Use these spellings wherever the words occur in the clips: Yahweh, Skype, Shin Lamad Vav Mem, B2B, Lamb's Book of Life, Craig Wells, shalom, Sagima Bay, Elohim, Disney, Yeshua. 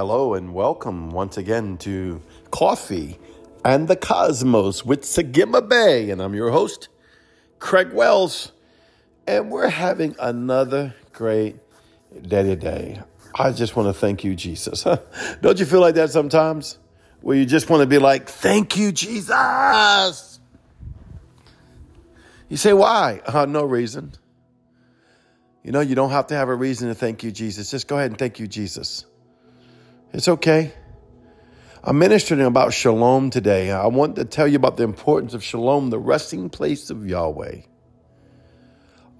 Hello and welcome once again to Coffee and the Cosmos with Sagima Bay. And I'm your host, Craig Wells. And we're having another great day today. I just want to thank you, Jesus. Don't you feel like that sometimes? Where you just want to be like, thank you, Jesus. You say, why? No reason. You know, you don't have to have a reason to thank you, Jesus. Just go ahead and thank you, Jesus. It's okay. I'm ministering about shalom today. I want to tell you about the importance of shalom, the resting place of Yahweh.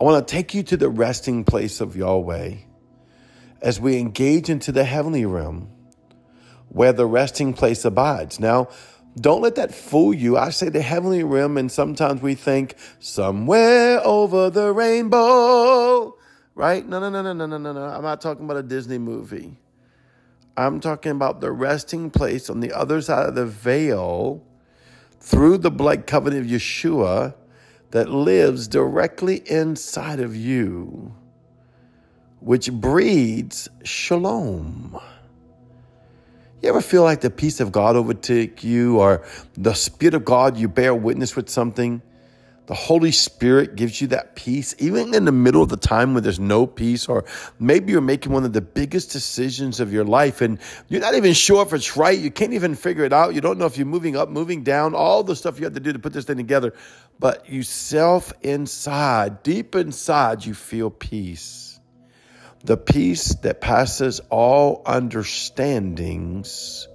I want to take you to the resting place of Yahweh as we engage into the heavenly realm where the resting place abides. Now, don't let that fool you. I say the heavenly realm, and sometimes we think somewhere over the rainbow, right? No. I'm not talking about a Disney movie. I'm talking about the resting place on the other side of the veil through the blood covenant of Yeshua that lives directly inside of you, which breeds shalom. You ever feel like the peace of God overtake you, or the Spirit of God, you bear witness with something? The Holy Spirit gives you that peace, even in the middle of the time when there's no peace, or maybe you're making one of the biggest decisions of your life and you're not even sure if it's right. You can't even figure it out. You don't know if you're moving up, moving down, all the stuff you have to do to put this thing together. But you self inside, deep inside, you feel peace. The peace that passes all understandings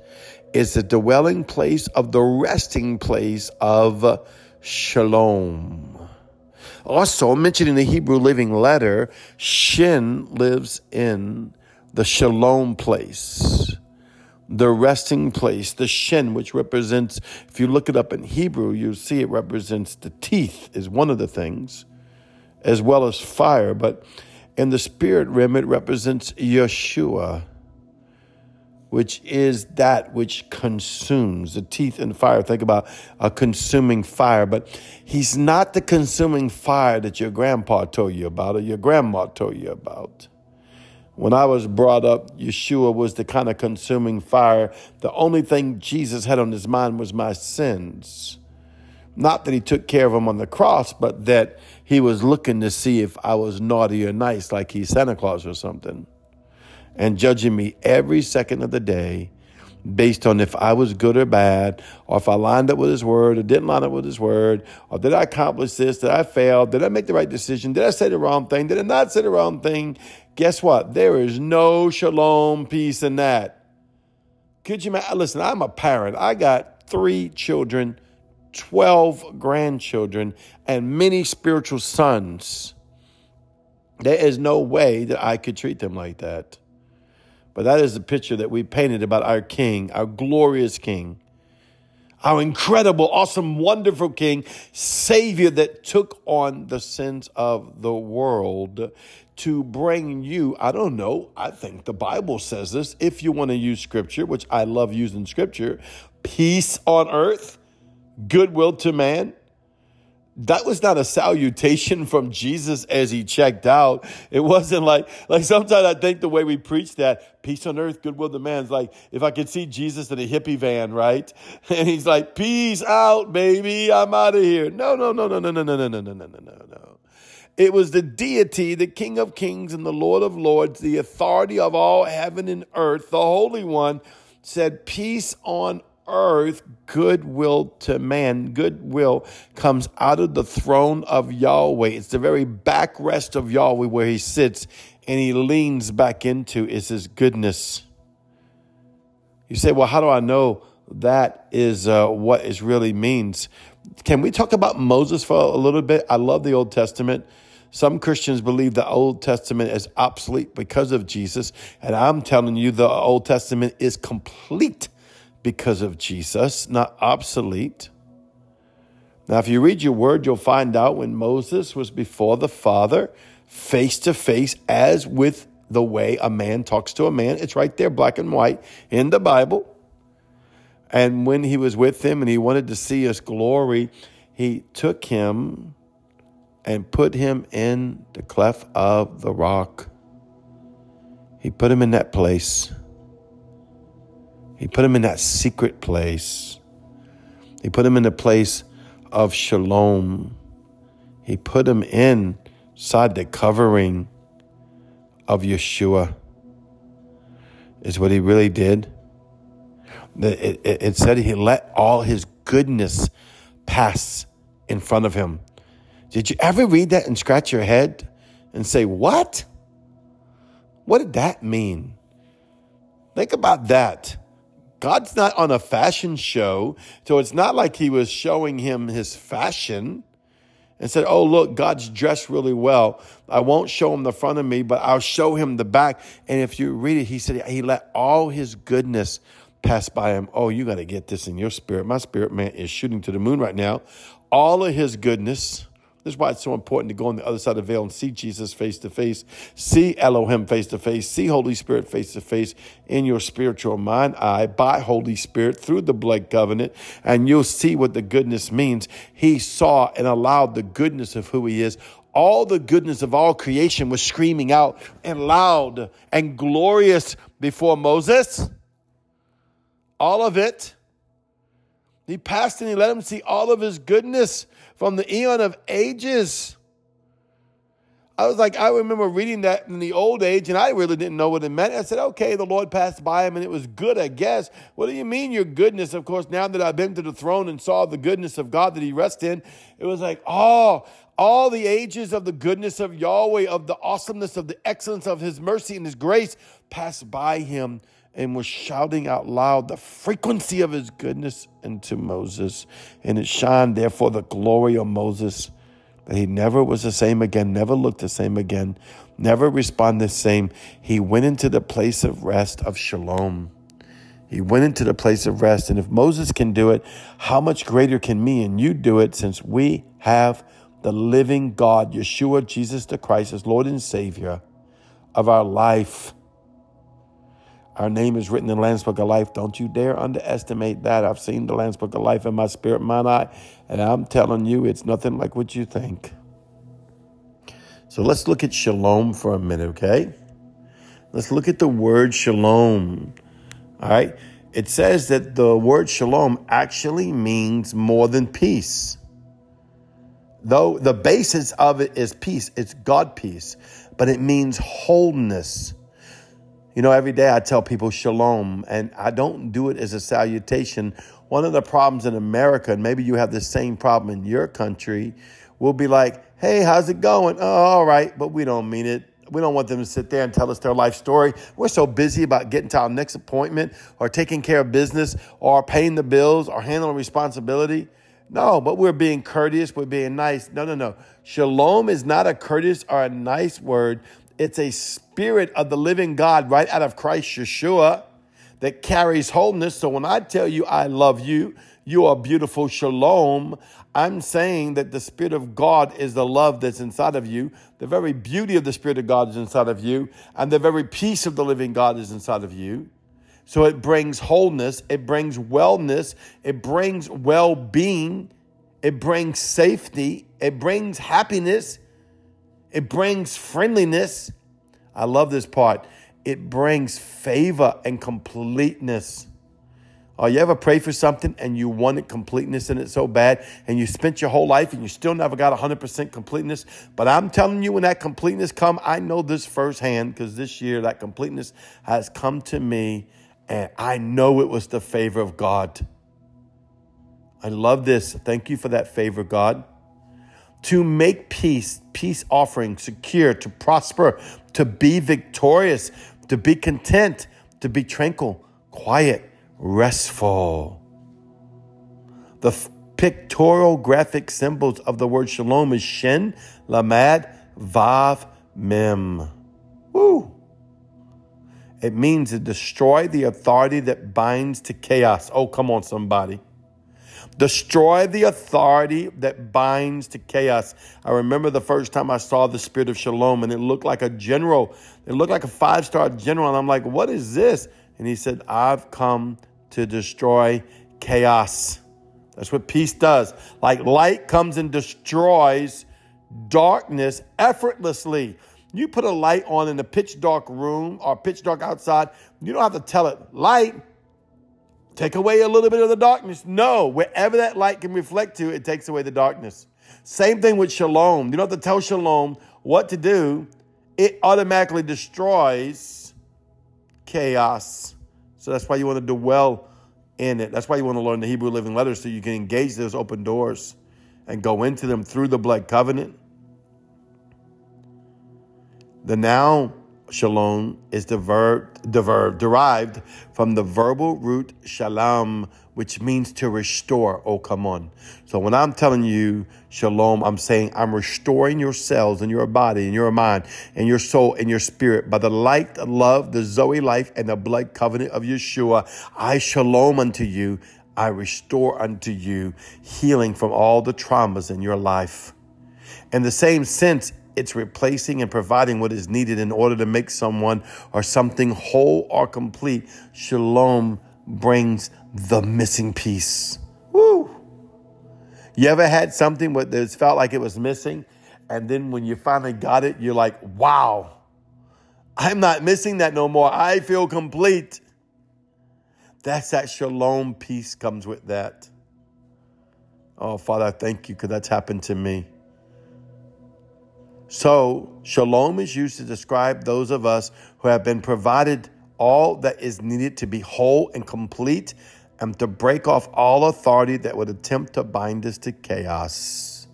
is the dwelling place of the resting place of shalom. Also, mentioned in the Hebrew living letter, Shin lives in the shalom place, the resting place, the Shin, which represents, if you look it up in Hebrew, you'll see it represents the teeth is one of the things, as well as fire. But in the spirit realm, it represents Yeshua, which is that which consumes the teeth and fire. Think about a consuming fire. But he's not the consuming fire that your grandpa told you about or your grandma told you about. When I was brought up, Yeshua was the kind of consuming fire. The only thing Jesus had on his mind was my sins. Not that he took care of them on the cross, but that he was looking to see if I was naughty or nice, like he's Santa Claus or something, and judging me every second of the day based on if I was good or bad, or if I lined up with his word or didn't line up with his word, or did I accomplish this, did I fail, did I make the right decision, did I say the wrong thing, did I not say the wrong thing? Guess what? There is no shalom peace in that. Could you imagine? Listen, I'm a parent. I got 3 children, 12 grandchildren, and many spiritual sons. There is no way that I could treat them like that. But that is the picture that we painted about our King, our glorious King, our incredible, awesome, wonderful King, Savior that took on the sins of the world to bring you, I don't know, I think the Bible says this, if you want to use Scripture, which I love using Scripture, peace on earth, goodwill to man. That was not a salutation from Jesus as he checked out. It wasn't like sometimes I think the way we preach that, peace on earth, goodwill to man, is like if I could see Jesus in a hippie van, right? And he's like, peace out, baby, I'm out of here. No. It was the deity, the King of Kings and the Lord of Lords, the authority of all heaven and earth, the Holy One, said, peace on earth, goodwill to man. Goodwill comes out of the throne of Yahweh. It's the very backrest of Yahweh where he sits and he leans back into is his goodness. You say, well, how do I know that is what it really means? Can we talk about Moses for a little bit? I love the Old Testament. Some Christians believe the Old Testament is obsolete because of Jesus. And I'm telling you, the Old Testament is complete because of Jesus, not obsolete. Now, if you read your word, you'll find out when Moses was before the Father, face to face, as with the way a man talks to a man. It's right there, black and white, in the Bible. And when he was with him and he wanted to see his glory, he took him and put him in the cleft of the rock. He put him in that place. He put him in that secret place. He put him in the place of shalom. He put him inside the covering of Yeshua, is what he really did. It said he let all his goodness pass in front of him. Did you ever read that and scratch your head and say, what? What did that mean? Think about that. God's not on a fashion show, so it's not like he was showing him his fashion and said, oh, look, God's dressed really well. I won't show him the front of me, but I'll show him the back. And if you read it, he said he let all his goodness pass by him. Oh, you got to get this in your spirit. My spirit man is shooting to the moon right now. All of his goodness. This is why it's so important to go on the other side of the veil and see Jesus face to face, see Elohim face to face, see Holy Spirit face to face in your spiritual mind eye by Holy Spirit through the blood covenant, and you'll see what the goodness means. He saw and allowed the goodness of who he is. All the goodness of all creation was screaming out and loud and glorious before Moses. All of it. He passed and he let him see all of his goodness from the eon of ages. I remember reading that in the old age, and I really didn't know what it meant. I said, okay, the Lord passed by him, and it was good, I guess. What do you mean, your goodness? Of course, now that I've been to the throne and saw the goodness of God that he rests in, it was like, oh, all the ages of the goodness of Yahweh, of the awesomeness, of the excellence of his mercy and his grace passed by him, and was shouting out loud the frequency of his goodness unto Moses. And it shined, therefore, the glory of Moses, that he never was the same again, never looked the same again, never responded the same. He went into the place of rest, of shalom. He went into the place of rest. And if Moses can do it, how much greater can me and you do it, since we have the living God, Yeshua, Jesus the Christ, as Lord and Savior of our life. Our name is written in the Lamb's Book of Life. Don't you dare underestimate that. I've seen the Lamb's Book of Life in my spirit, mind, eye, and I'm telling you, it's nothing like what you think. So let's look at shalom for a minute, okay? Let's look at the word shalom, all right? It says that the word shalom actually means more than peace. Though the basis of it is peace, it's God peace, but it means wholeness. You know, every day I tell people shalom, and I don't do it as a salutation. One of the problems in America, and maybe you have the same problem in your country, will be like, hey, how's it going? Oh, all right, but we don't mean it. We don't want them to sit there and tell us their life story. We're so busy about getting to our next appointment or taking care of business or paying the bills or handling responsibility. No, but we're being courteous. We're being nice. No. Shalom is not a courteous or a nice word. It's a spirit of the living God right out of Christ Yeshua that carries wholeness. So when I tell you I love you, you are beautiful, shalom, I'm saying that the Spirit of God is the love that's inside of you. The very beauty of the Spirit of God is inside of you. And the very peace of the living God is inside of you. So it brings wholeness. It brings wellness. It brings well-being. It brings safety. It brings happiness. It brings friendliness. I love this part. It brings favor and completeness. Oh, you ever pray for something and you wanted completeness in it so bad, and you spent your whole life and you still never got 100% completeness? But I'm telling you, when that completeness comes, I know this firsthand, because this year that completeness has come to me, and I know it was the favor of God. I love this. Thank you for that favor, God. To make peace offering, secure, to prosper, to be victorious, to be content, to be tranquil, quiet, restful. The pictorial graphic symbols of the word shalom is Shin Lamad Vav Mem. Woo! It means to destroy the authority that binds to chaos. Oh, come on, somebody. Destroy the authority that binds to chaos. I remember the first time I saw the spirit of shalom, and it looked like a general. It looked like a five-star general. And I'm like, what is this? And he said, I've come to destroy chaos. That's what peace does. Like light comes and destroys darkness effortlessly. You put a light on in a pitch dark room or pitch dark outside. You don't have to tell it, light, Take away a little bit of the darkness. No, wherever that light can reflect to, it takes away the darkness. Same thing with shalom. You don't have to tell shalom what to do. It automatically destroys chaos. So that's why you want to dwell in it. That's why you want to learn the Hebrew living letters so you can engage those open doors and go into them through the blood covenant. The noun shalom is derived from the verbal root shalom, which means to restore. Oh, come on. So when I'm telling you shalom, I'm saying I'm restoring your cells and your body and your mind and your soul and your spirit by the light, the love, the Zoe life, and the blood covenant of Yeshua. I shalom unto you. I restore unto you healing from all the traumas in your life. In the same sense, it's replacing and providing what is needed in order to make someone or something whole or complete. Shalom brings the missing piece. Woo! You ever had something that felt like it was missing? And then when you finally got it, you're like, wow, I'm not missing that no more. I feel complete. That's that shalom peace comes with that. Oh, Father, I thank you because that's happened to me. So, shalom is used to describe those of us who have been provided all that is needed to be whole and complete and to break off all authority that would attempt to bind us to chaos.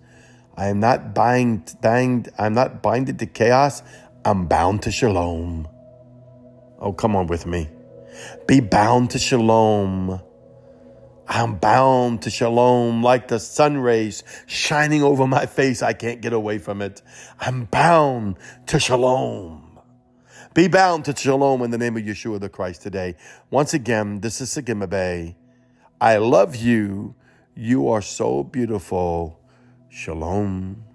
I am not binded to chaos. I'm bound to shalom. Oh, come on with me. Be bound to shalom. I'm bound to shalom like the sun rays shining over my face. I can't get away from it. I'm bound to shalom. Be bound to shalom in the name of Yeshua the Christ today. Once again, this is Sagima Bay. I love you. You are so beautiful. Shalom.